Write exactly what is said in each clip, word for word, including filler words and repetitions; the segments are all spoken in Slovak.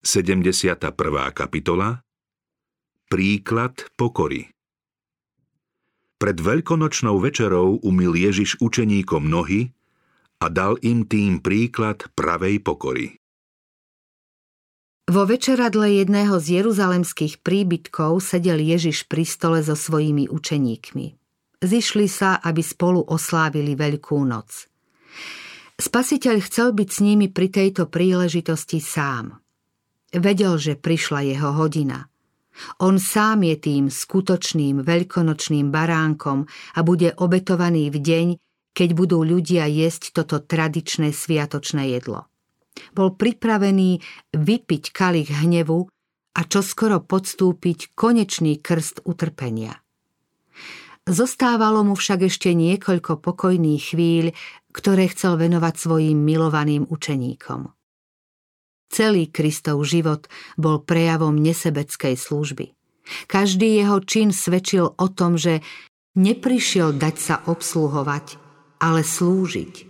sedemdesiata prvá kapitola Príklad pokory. Pred veľkonočnou večerou umyl Ježiš učeníkom nohy a dal im tým príklad pravej pokory. Vo večeradle jedného z jeruzalemských príbytkov sedel Ježiš pri stole so svojimi učeníkmi. Zišli sa, aby spolu oslávili Veľkú noc. Spasiteľ chcel byť s nimi pri tejto príležitosti sám. Vedel, že prišla jeho hodina. On sám je tým skutočným veľkonočným baránkom a bude obetovaný v deň, keď budú ľudia jesť toto tradičné sviatočné jedlo. Bol pripravený vypiť kalich hnevu a čoskoro podstúpiť konečný krst utrpenia. Zostávalo mu však ešte niekoľko pokojných chvíľ, ktoré chcel venovať svojim milovaným učeníkom. Celý Kristov život bol prejavom nesebeckej služby. Každý jeho čin svedčil o tom, že neprišiel dať sa obsluhovať, ale slúžiť.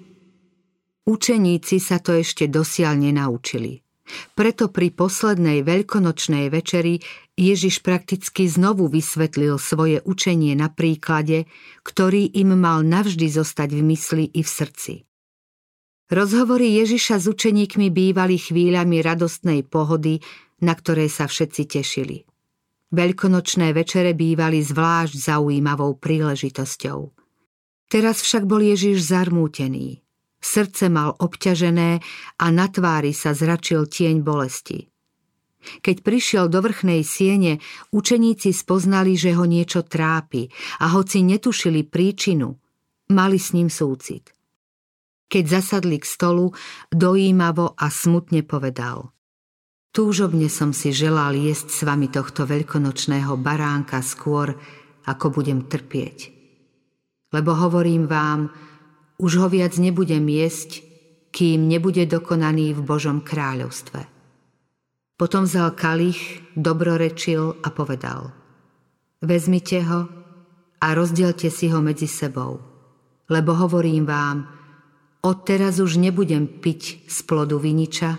Učeníci sa to ešte dosiaľ nenaučili. Preto pri poslednej veľkonočnej večeri Ježiš prakticky znovu vysvetlil svoje učenie na príklade, ktorý im mal navždy zostať v mysli i v srdci. Rozhovory Ježiša s učeníkmi bývali chvíľami radostnej pohody, na ktoré sa všetci tešili. Veľkonočné večere bývali zvlášť zaujímavou príležitosťou. Teraz však bol Ježiš zarmútený. Srdce mal obťažené a na tvári sa zračil tieň bolesti. Keď prišiel do vrchnej siene, učeníci spoznali, že ho niečo trápi a hoci netušili príčinu, mali s ním súcit. Keď zasadli k stolu, dojímavo a smutne povedal: Túžobne som si želal jesť s vami tohto veľkonočného baránka skôr, ako budem trpieť. Lebo hovorím vám, už ho viac nebudem jesť, kým nebude dokonaný v Božom kráľovstve. Potom vzal kalich, dobrorečil a povedal: Vezmite ho a rozdielte si ho medzi sebou, lebo hovorím vám, odteraz už nebudem piť z plodu viniča,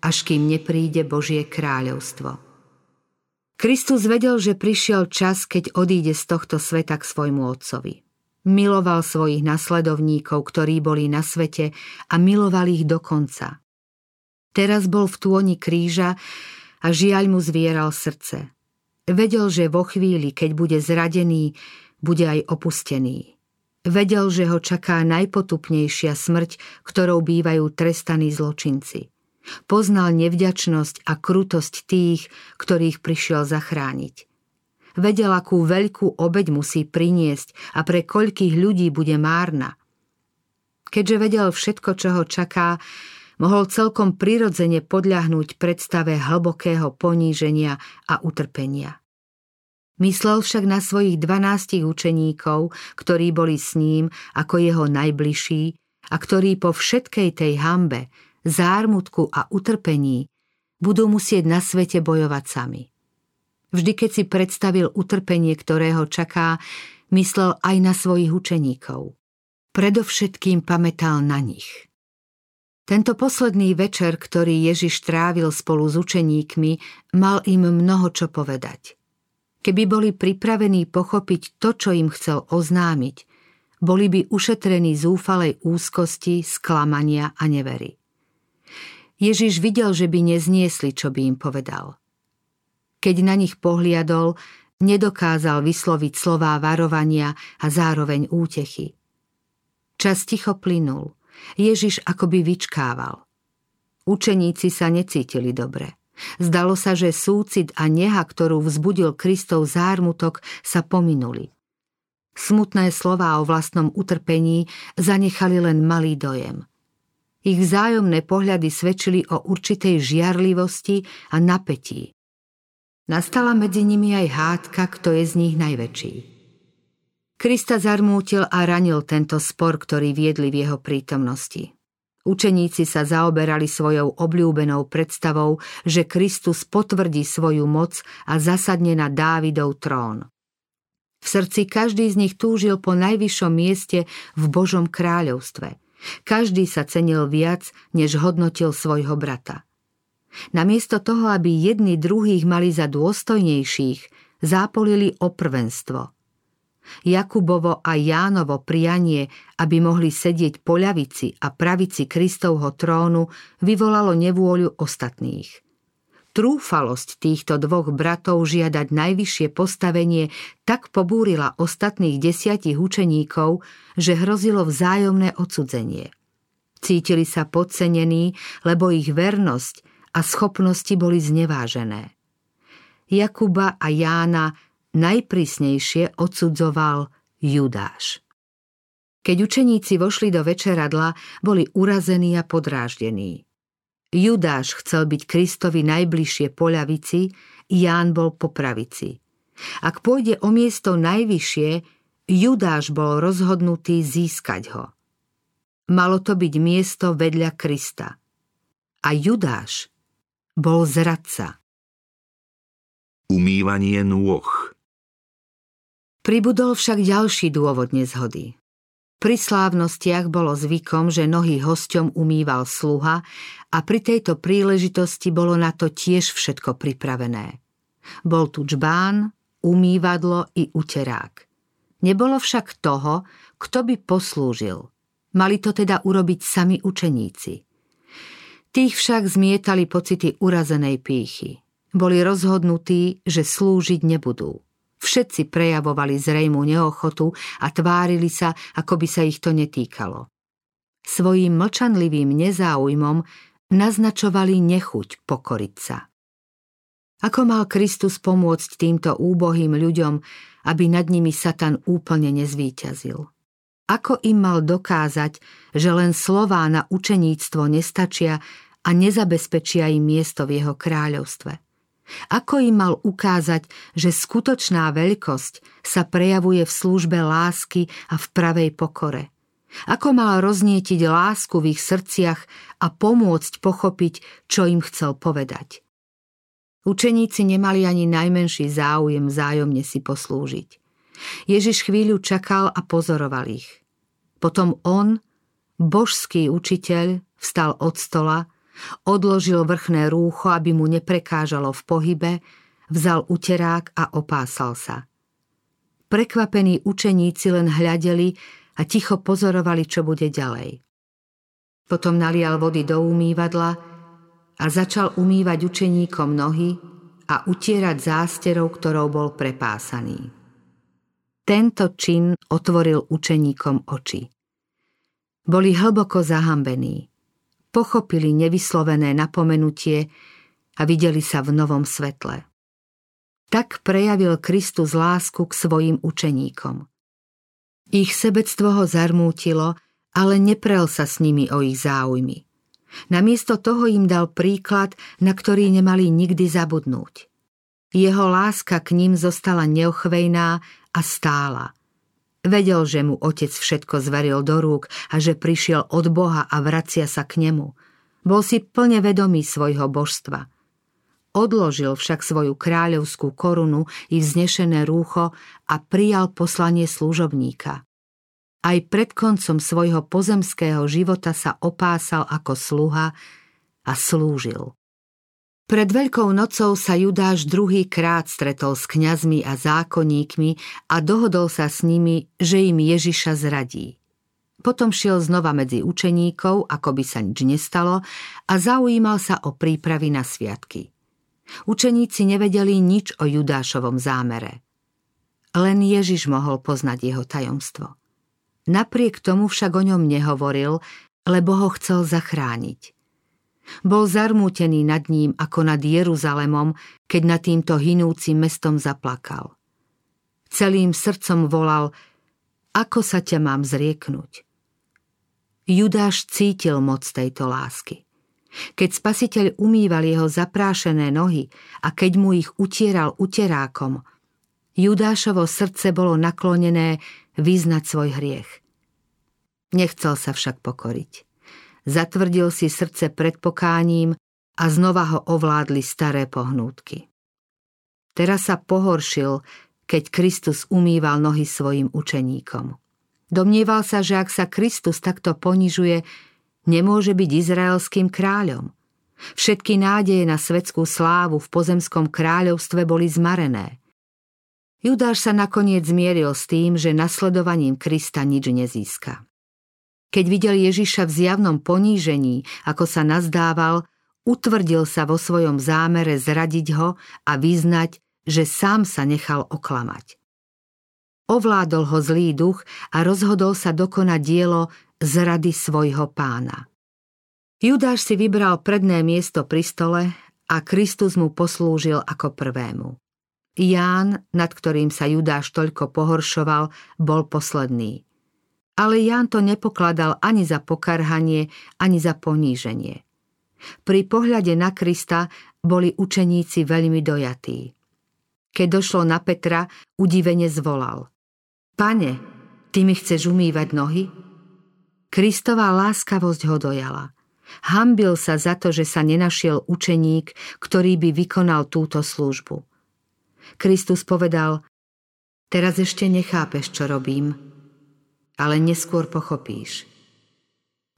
až kým nepríde Božie kráľovstvo. Kristus vedel, že prišiel čas, keď odíde z tohto sveta k svojmu Otcovi. Miloval svojich nasledovníkov, ktorí boli na svete, a miloval ich do konca. Teraz bol v tôni kríža a žiaľ mu zvieral srdce. Vedel, že vo chvíli, keď bude zradený, bude aj opustený. Vedel, že ho čaká najpotupnejšia smrť, ktorou bývajú trestaní zločinci. Poznal nevďačnosť a krutosť tých, ktorých prišiel zachrániť. Vedel, akú veľkú obeť musí priniesť a pre koľkých ľudí bude márna. Keďže vedel všetko, čo ho čaká, mohol celkom prirodzene podľahnúť predstave hlbokého poníženia a utrpenia. Myslel však na svojich dvanástich učeníkov, ktorí boli s ním ako jeho najbližší a ktorí po všetkej tej hanbe, zármutku a utrpení budú musieť na svete bojovať sami. Vždy, keď si predstavil utrpenie, ktorého čaká, myslel aj na svojich učeníkov. Predovšetkým pamätal na nich. Tento posledný večer, ktorý Ježiš trávil spolu s učeníkmi, mal im mnoho čo povedať. Keby boli pripravení pochopiť to, čo im chcel oznámiť, boli by ušetrení zúfalej úzkosti, sklamania a nevery. Ježiš videl, že by nezniesli, čo by im povedal. Keď na nich pohliadol, nedokázal vysloviť slová varovania a zároveň útechy. Čas ticho plynul. Ježiš akoby vyčkával. Učeníci sa necítili dobre. Zdalo sa, že súcit a neha, ktorú vzbudil Kristov zármutok, sa pominuli. Smutné slová o vlastnom utrpení zanechali len malý dojem. Ich vzájomné pohľady svedčili o určitej žiarlivosti a napätí. Nastala medzi nimi aj hádka, kto je z nich najväčší. Krista zarmútil a ranil tento spor, ktorý viedli v jeho prítomnosti. Učeníci sa zaoberali svojou obľúbenou predstavou, že Kristus potvrdí svoju moc a zasadne na Dávidov trón. V srdci každý z nich túžil po najvyššom mieste v Božom kráľovstve. Každý sa cenil viac, než hodnotil svojho brata. Namiesto toho, aby jedni druhých mali za dôstojnejších, zápolili o prvenstvo. Jakubovo a Jánovo prianie, aby mohli sedieť po ľavici a pravici Kristovho trónu, vyvolalo nevôľu ostatných. Trúfalosť týchto dvoch bratov žiadať najvyššie postavenie tak pobúrila ostatných desiatich učeníkov, že hrozilo vzájomné odcudzenie. Cítili sa podcenení, lebo ich vernosť a schopnosti boli znevážené. Jakuba a Jána najprísnejšie odsudzoval Judáš. Keď učeníci vošli do večeradla, boli urazení a podráždení. Judáš chcel byť Kristovi najbližšie po ľavici, Ján bol po pravici. Ak pôjde o miesto najvyššie, Judáš bol rozhodnutý získať ho. Malo to byť miesto vedľa Krista. A Judáš bol zradca. Umývanie nôh. Pribudol však ďalší dôvod nezhody. Pri slávnostiach bolo zvykom, že nohy hosťom umýval sluha a pri tejto príležitosti bolo na to tiež všetko pripravené. Bol tu džbán, umývadlo i uterák. Nebolo však toho, kto by poslúžil. Mali to teda urobiť sami učeníci. Tých však zmietali pocity urazenej pýchy. Boli rozhodnutí, že slúžiť nebudú. Všetci prejavovali zrejmú neochotu a tvárili sa, ako by sa ich to netýkalo. Svojím mlčanlivým nezáujmom naznačovali nechuť pokoriť sa. Ako mal Kristus pomôcť týmto úbohým ľuďom, aby nad nimi Satan úplne nezvíťazil? Ako im mal dokázať, že len slová na učeníctvo nestačia a nezabezpečia im miesto v jeho kráľovstve? Ako im mal ukázať, že skutočná veľkosť sa prejavuje v službe lásky a v pravej pokore? Ako mal roznietiť lásku v ich srdciach a pomôcť pochopiť, čo im chcel povedať? Učeníci nemali ani najmenší záujem vzájomne si poslúžiť. Ježiš chvíľu čakal a pozoroval ich. Potom on, božský učiteľ, vstal od stola, odložil vrchné rúcho, aby mu neprekážalo v pohybe, vzal uterák a opásal sa. Prekvapení učeníci len hľadeli a ticho pozorovali, čo bude ďalej. Potom nalial vody do umývadla a začal umývať učeníkom nohy a utierať zásterou, ktorou bol prepásaný. Tento čin otvoril učeníkom oči. Boli hlboko zahambení. Pochopili nevyslovené napomenutie a videli sa v novom svetle. Tak prejavil Kristus lásku k svojim učeníkom. Ich sebectvo ho zarmútilo, ale neprel sa s nimi o ich záujmy. Namiesto toho im dal príklad, na ktorý nemali nikdy zabudnúť. Jeho láska k ním zostala neochvejná a stála. Vedel, že mu otec všetko zveril do rúk a že prišiel od Boha a vracia sa k nemu. Bol si plne vedomý svojho božstva. Odložil však svoju kráľovskú korunu i vznešené rúcho a prijal poslanie služobníka. Aj pred koncom svojho pozemského života sa opásal ako sluha a slúžil. Pred Veľkou nocou sa Judáš druhý krát stretol s kňazmi a zákonníkmi a dohodol sa s nimi, že im Ježiša zradí. Potom šiel znova medzi učeníkov, ako by sa nič nestalo, a zaujímal sa o prípravy na sviatky. Učeníci nevedeli nič o Judášovom zámere. Len Ježiš mohol poznať jeho tajomstvo. Napriek tomu však o ňom nehovoril, lebo ho chcel zachrániť. Bol zarmútený nad ním ako nad Jeruzalemom, keď nad týmto hynúcim mestom zaplakal. Celým srdcom volal, ako sa ťa mám zrieknúť. Judáš cítil moc tejto lásky. Keď Spasiteľ umýval jeho zaprášené nohy a keď mu ich utieral uterákom, Judášovo srdce bolo naklonené vyznať svoj hriech. Nechcel sa však pokoriť. Zatvrdil si srdce pred pokáním a znova ho ovládli staré pohnútky. Teraz sa pohoršil, keď Kristus umýval nohy svojim učeníkom. Domnieval sa, že ak sa Kristus takto ponižuje, nemôže byť izraelským kráľom. Všetky nádeje na svetskú slávu v pozemskom kráľovstve boli zmarené. Judáš sa nakoniec zmieril s tým, že nasledovaním Krista nič nezíska. Keď videl Ježiša v zjavnom ponížení, ako sa nazdával, utvrdil sa vo svojom zámere zradiť ho a vyznať, že sám sa nechal oklamať. Ovládol ho zlý duch a rozhodol sa dokonať dielo zrady svojho pána. Judáš si vybral predné miesto pri stole a Kristus mu poslúžil ako prvému. Ján, nad ktorým sa Judáš toľko pohoršoval, bol posledný. Ale Ján to nepokladal ani za pokarhanie, ani za poníženie. Pri pohľade na Krista boli učeníci veľmi dojatí. Keď došlo na Petra, udivene zvolal: Pane, ty mi chceš umývať nohy? Kristova láskavosť ho dojala. Hanbil sa za to, že sa nenašiel učeník, ktorý by vykonal túto službu. Kristus povedal: Teraz ešte nechápeš, čo robím, ale neskôr pochopíš.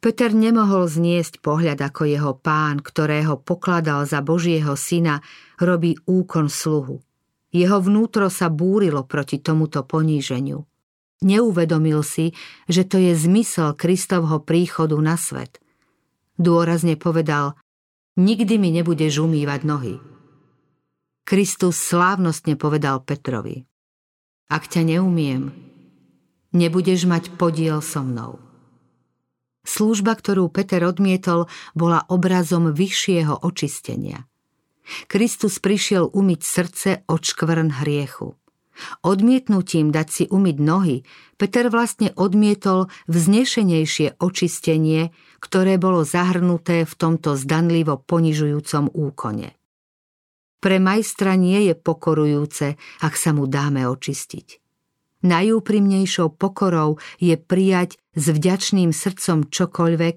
Peter nemohol zniesť pohľad, ako jeho pán, ktorého pokladal za Božieho syna, robí úkon sluhu. Jeho vnútro sa búrilo proti tomuto poníženiu. Neuvedomil si, že to je zmysel Kristovho príchodu na svet. Dôrazne povedal: Nikdy mi nebudeš umývať nohy. Kristus slávnostne povedal Petrovi: Ak ťa neumiem, nebudeš mať podiel so mnou. Služba, ktorú Peter odmietol, bola obrazom vyššieho očistenia. Kristus prišiel umyť srdce od škvrn hriechu. Odmietnutím dať si umyť nohy, Peter vlastne odmietol vznešenejšie očistenie, ktoré bolo zahrnuté v tomto zdanlivo ponižujúcom úkone. Pre majstra nie je pokorujúce, ak sa mu dáme očistiť. Najúprimnejšou pokorou je prijať s vďačným srdcom čokoľvek,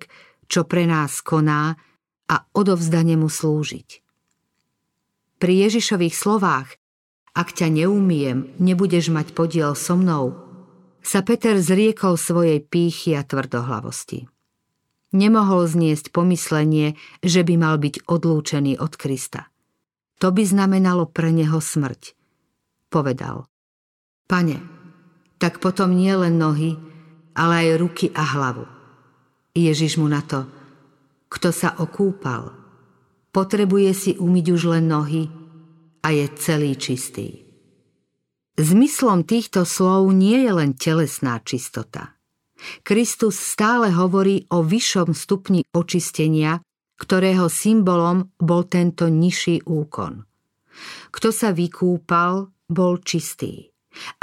čo pre nás koná, a odovzdane mu slúžiť. Pri Ježišových slovách "Ak ťa neumiem, nebudeš mať podiel so mnou" sa Peter zriekol svojej pýchy a tvrdohlavosti. Nemohol zniesť pomyslenie, že by mal byť odlúčený od Krista. To by znamenalo pre neho smrť. Povedal: Pane, tak potom nie len nohy, ale aj ruky a hlavu. Ježiš mu na to: Kto sa okúpal, potrebuje si umyť už len nohy a je celý čistý. Zmyslom týchto slov nie je len telesná čistota. Kristus stále hovorí o vyššom stupni očistenia, ktorého symbolom bol tento nižší úkon. Kto sa vykúpal, bol čistý,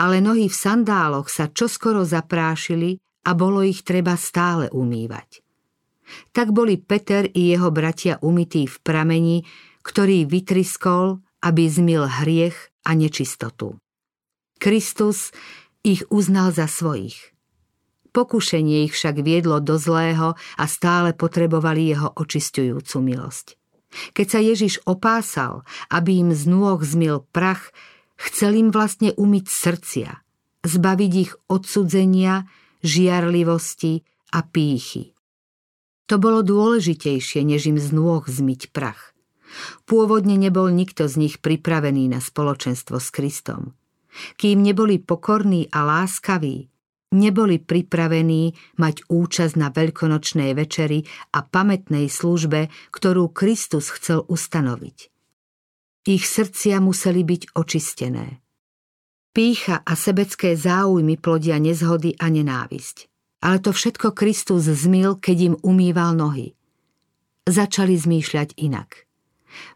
ale nohy v sandáloch sa čoskoro zaprášili a bolo ich treba stále umývať. Tak boli Peter i jeho bratia umytí v prameni, ktorý vytryskol, aby zmil hriech a nečistotu. Kristus ich uznal za svojich. Pokušenie ich však viedlo do zlého a stále potrebovali jeho očisťujúcu milosť. Keď sa Ježiš opásal, aby im z nôh zmil prach, chcel im vlastne umyť srdcia, zbaviť ich odsudzenia, žiarlivosti a pýchy. To bolo dôležitejšie, než im z nôh zmyť prach. Pôvodne nebol nikto z nich pripravený na spoločenstvo s Kristom. Kým neboli pokorní a láskaví, neboli pripravení mať účasť na veľkonočnej večeri a pamätnej službe, ktorú Kristus chcel ustanoviť. Ich srdcia museli byť očistené. Pýcha a sebecké záujmy plodia nezhody a nenávisť. Ale to všetko Kristus zmil, keď im umýval nohy. Začali zmýšľať inak.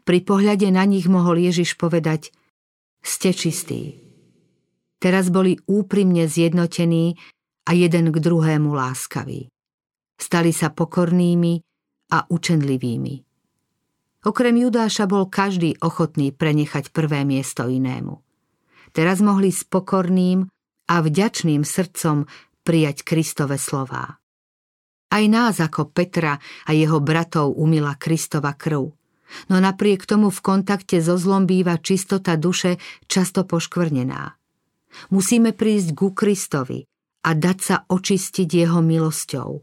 Pri pohľade na nich mohol Ježiš povedať: Ste čistí. Teraz boli úprimne zjednotení a jeden k druhému láskaví. Stali sa pokornými a učenlivými. Okrem Judáša bol každý ochotný prenechať prvé miesto inému. Teraz mohli s pokorným a vďačným srdcom prijať Kristove slová. Aj nás ako Petra a jeho bratov umila Kristova krv, no napriek tomu v kontakte so zlom býva čistota duše často poškvrnená. Musíme prísť ku Kristovi a dať sa očistiť jeho milosťou.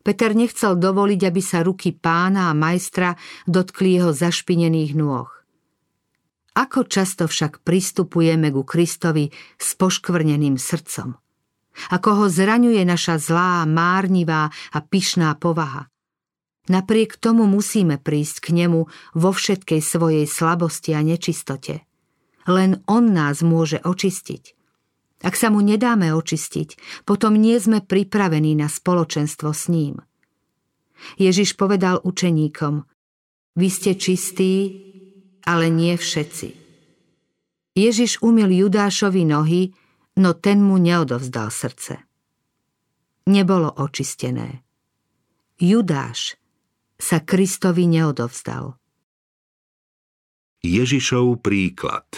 Peter nechcel dovoliť, aby sa ruky pána a majstra dotkli jeho zašpinených nôh. Ako často však pristupujeme ku Kristovi s poškvrneným srdcom? Ako ho zraňuje naša zlá, márnivá a pyšná povaha? Napriek tomu musíme prísť k nemu vo všetkej svojej slabosti a nečistote. Len on nás môže očistiť. Ak sa mu nedáme očistiť, potom nie sme pripravení na spoločenstvo s ním. Ježiš povedal učeníkom: Vy ste čistí, ale nie všetci. Ježiš umyl Judášovi nohy, no ten mu neodovzdal srdce. Nebolo očistené. Judáš sa Kristovi neodovzdal. Ježišov príklad.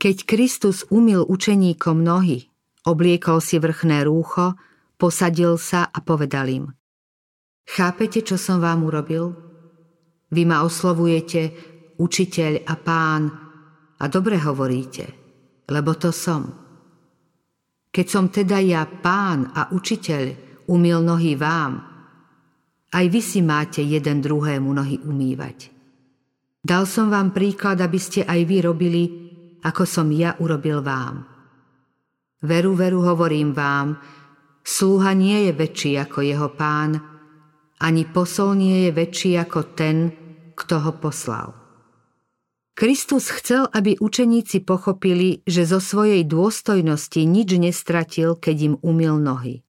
Keď Kristus umyl učeníkom nohy, obliekol si vrchné rúcho, posadil sa a povedal im: Chápete, čo som vám urobil? Vy ma oslovujete učiteľ a pán a dobre hovoríte, lebo to som. Keď som teda ja pán a učiteľ umyl nohy vám, aj vy si máte jeden druhému nohy umývať. Dal som vám príklad, aby ste aj vy robili, ako som ja urobil vám. Veru, veru, hovorím vám, sluha nie je väčší ako jeho pán, ani posol nie je väčší ako ten, kto ho poslal. Kristus chcel, aby učeníci pochopili, že zo svojej dôstojnosti nič nestratil, keď im umyl nohy.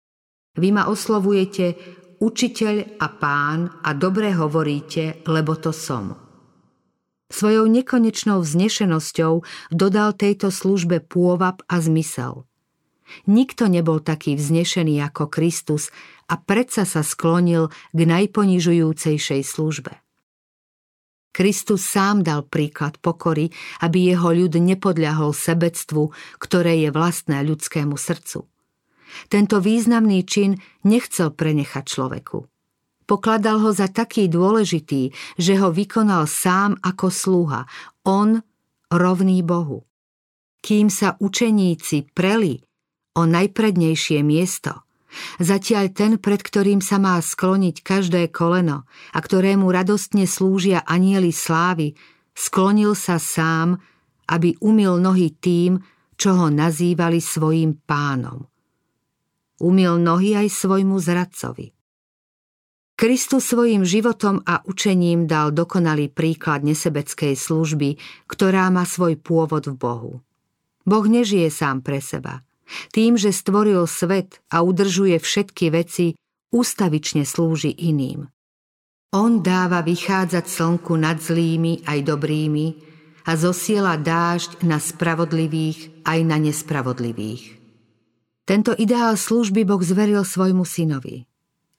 Vy ma oslovujete učiteľ a pán a dobre hovoríte, lebo to som. Svojou nekonečnou vznešenosťou dodal tejto službe pôvab a zmysel. Nikto nebol taký vznešený ako Kristus a predsa sa sklonil k najponižujúcejšej službe. Kristus sám dal príklad pokory, aby jeho ľud nepodľahol sebectvu, ktoré je vlastné ľudskému srdcu. Tento významný čin nechcel prenechať človeku. Pokladal ho za taký dôležitý, že ho vykonal sám ako sluha, on rovný Bohu. Kým sa učeníci preli o najprednejšie miesto, zatiaľ ten, pred ktorým sa má skloniť každé koleno a ktorému radostne slúžia anjeli slávy, sklonil sa sám, aby umyl nohy tým, čo ho nazývali svojím pánom. Umyl nohy aj svojmu zradcovi. Kristus svojim životom a učením dal dokonalý príklad nesebeckej služby, ktorá má svoj pôvod v Bohu. Boh nežije sám pre seba. Tým, že stvoril svet a udržuje všetky veci, ústavične slúži iným. On dáva vychádzať slnku nad zlými aj dobrými a zosiela dážď na spravodlivých aj na nespravodlivých. Tento ideál služby Boh zveril svojmu synovi.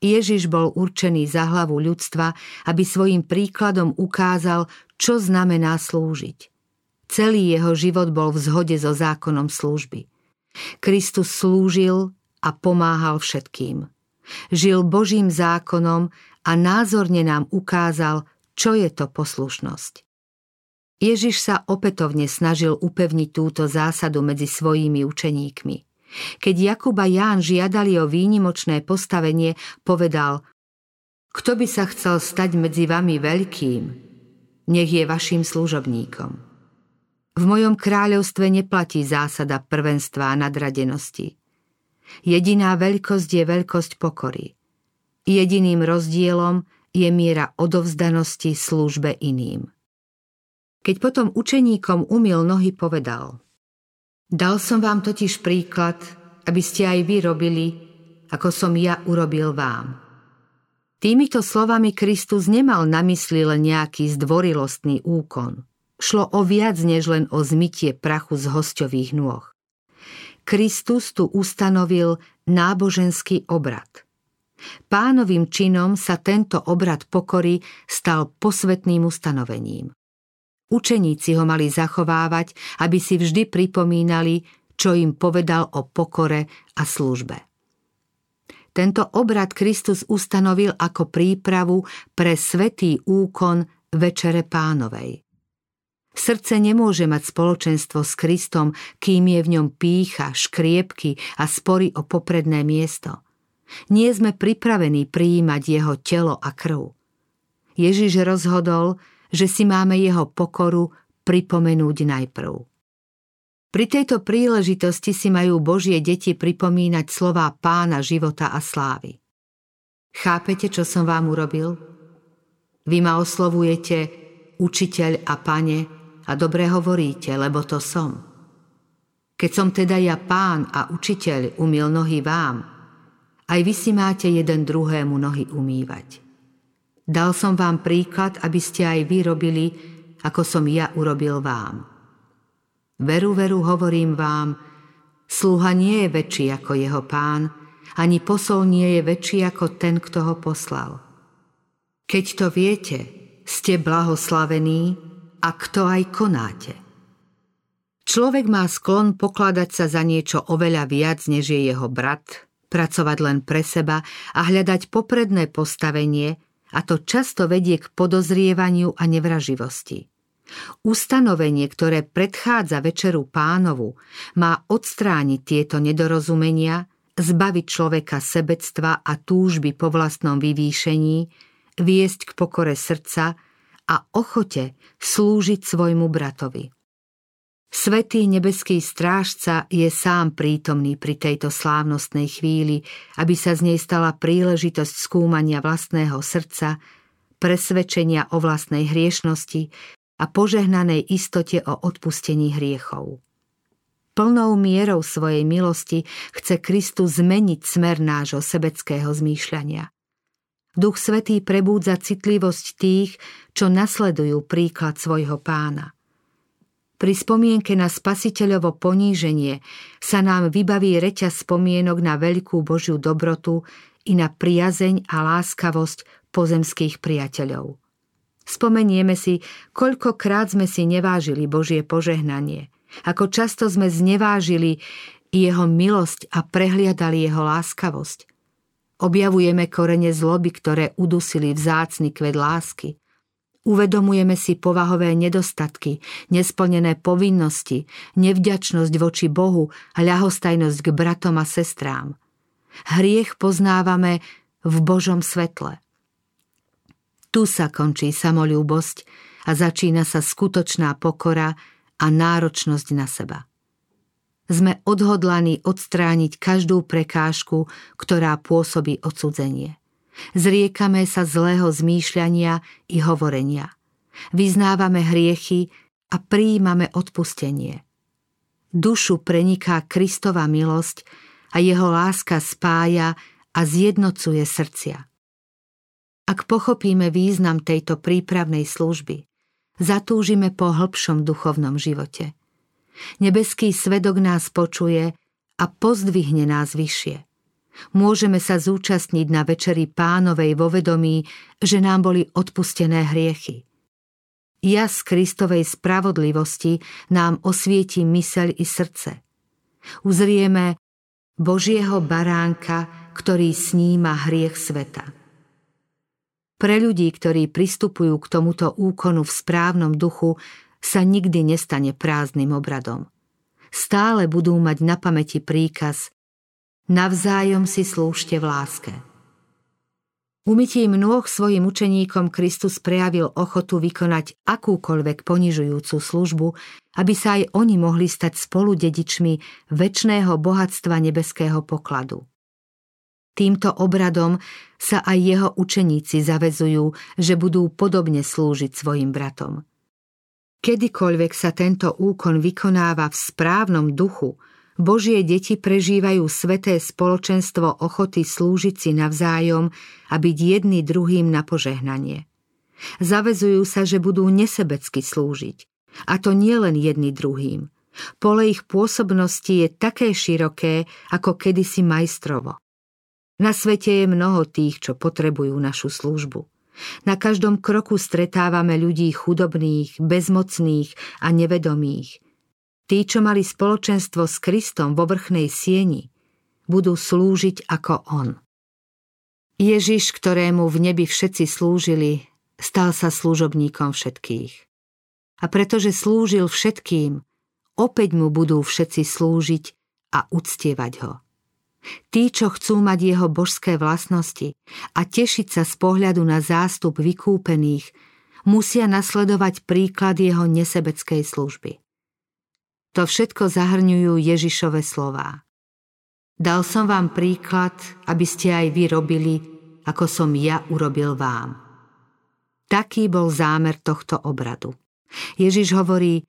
Ježiš bol určený za hlavu ľudstva, aby svojim príkladom ukázal, čo znamená slúžiť. Celý jeho život bol v zhode so zákonom služby. Kristus slúžil a pomáhal všetkým. Žil Božím zákonom a názorne nám ukázal, čo je to poslušnosť. Ježiš sa opätovne snažil upevniť túto zásadu medzi svojimi učeníkmi. Keď Jakub a Ján žiadali o výnimočné postavenie, povedal: Kto by sa chcel stať medzi vami veľkým, nech je vašim služobníkom. V mojom kráľovstve neplatí zásada prvenstva a nadradenosti. Jediná veľkosť je veľkosť pokory. Jediným rozdielom je miera odovzdanosti službe iným. Keď potom učeníkom umyl nohy, povedal: Dal som vám totiž príklad, aby ste aj vy robili, ako som ja urobil vám. Týmito slovami Kristus nemal na mysli len nejaký zdvorilostný úkon. Šlo o viac než len o zmytie prachu z hosťových nôh. Kristus tu ustanovil náboženský obrad. Pánovým činom sa tento obrad pokory stal posvetným ustanovením. Učeníci ho mali zachovávať, aby si vždy pripomínali, čo im povedal o pokore a službe. Tento obrad Kristus ustanovil ako prípravu pre svätý úkon Večere Pánovej. Srdce nemôže mať spoločenstvo s Kristom, kým je v ňom pýcha, škriepky a spory o popredné miesto. Nie sme pripravení prijímať jeho telo a krv. Ježiš rozhodol, že si máme jeho pokoru pripomenúť najprv. Pri tejto príležitosti si majú Božie deti pripomínať slová Pána života a slávy. Chápete, čo som vám urobil? Vy ma oslovujete učiteľ a pane a dobre hovoríte, lebo to som. Keď som teda ja pán a učiteľ umyl nohy vám, aj vy si máte jeden druhému nohy umývať. Dal som vám príklad, aby ste aj vy robili, ako som ja urobil vám. Veru, veru, hovorím vám, sluha nie je väčší ako jeho pán, ani posol nie je väčší ako ten, kto ho poslal. Keď to viete, ste blahoslavení, ak to aj konáte. Človek má sklon pokladať sa za niečo oveľa viac, než je jeho brat, pracovať len pre seba a hľadať popredné postavenie, a to často vedie k podozrievaniu a nevraživosti. Ustanovenie, ktoré predchádza večeru pánovu, má odstrániť tieto nedorozumenia, zbaviť človeka sebectva a túžby po vlastnom vyvýšení, viesť k pokore srdca a ochote slúžiť svojmu bratovi. Svätý nebeský strážca je sám prítomný pri tejto slávnostnej chvíli, aby sa z nej stala príležitosť skúmania vlastného srdca, presvedčenia o vlastnej hriešnosti a požehnanej istote o odpustení hriechov. Plnou mierou svojej milosti chce Kristus zmeniť smer nášho sebeckého zmýšľania. Duch Svätý prebúdza citlivosť tých, čo nasledujú príklad svojho pána. Pri spomienke na spasiteľovo poníženie sa nám vybaví reťaz spomienok na veľkú Božiu dobrotu i na priazeň a láskavosť pozemských priateľov. Spomenieme si, koľkokrát sme si nevážili Božie požehnanie, ako často sme znevážili jeho milosť a prehliadali jeho láskavosť. Objavujeme korene zloby, ktoré udusili vzácny kvet lásky. Uvedomujeme si povahové nedostatky, nesplnené povinnosti, nevďačnosť voči Bohu a ľahostajnosť k bratom a sestrám. Hriech poznávame v Božom svetle. Tu sa končí samoľúbosť a začína sa skutočná pokora a náročnosť na seba. Sme odhodlaní odstrániť každú prekážku, ktorá pôsobí odsudzenie. Zriekame sa zlého zmýšľania i hovorenia. Vyznávame hriechy a prijímame odpustenie. Dušu preniká Kristova milosť a jeho láska spája a zjednocuje srdcia. Ak pochopíme význam tejto prípravnej služby, zatúžime po hĺbšom duchovnom živote. Nebeský svedok nás počuje a pozdvihne nás vyššie. Môžeme sa zúčastniť na večeri pánovej vo vedomí, že nám boli odpustené hriechy. Jas Kristovej spravodlivosti nám osvietí myseľ i srdce. Uzrieme Božieho baránka, ktorý sníma hriech sveta. Pre ľudí, ktorí pristupujú k tomuto úkonu v správnom duchu, sa nikdy nestane prázdnym obradom. Stále budú mať na pamäti príkaz: navzájom si slúžte v láske. Umytím nôh svojim učeníkom Kristus prejavil ochotu vykonať akúkoľvek ponižujúcu službu, aby sa aj oni mohli stať spolu dedičmi večného bohatstva nebeského pokladu. Týmto obradom sa aj jeho učeníci zavezujú, že budú podobne slúžiť svojim bratom. Kedykoľvek sa tento úkon vykonáva v správnom duchu, Božie deti prežívajú sveté spoločenstvo ochoty slúžiť si navzájom a byť jedni druhým na požehnanie. Zavezujú sa, že budú nesebecky slúžiť, a to nie len jedni druhým. Pole ich pôsobnosti je také široké, ako kedysi majstrovo. Na svete je mnoho tých, čo potrebujú našu službu. Na každom kroku stretávame ľudí chudobných, bezmocných a nevedomých. Tí, čo mali spoločenstvo s Kristom vo vrchnej sieni, budú slúžiť ako on. Ježiš, ktorému v nebi všetci slúžili, stal sa služobníkom všetkých. A pretože slúžil všetkým, opäť mu budú všetci slúžiť a uctievať ho. Tí, čo chcú mať jeho božské vlastnosti a tešiť sa z pohľadu na zástup vykúpených, musia nasledovať príklad jeho nesebeckej služby. To všetko zahrňujú Ježišove slová. Dal som vám príklad, aby ste aj vy robili, ako som ja urobil vám. Taký bol zámer tohto obradu. Ježiš hovorí,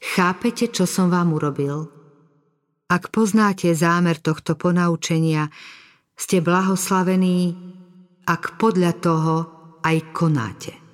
chápete, čo som vám urobil? Ak poznáte zámer tohto ponaučenia, ste blahoslavení, ak podľa toho aj konáte.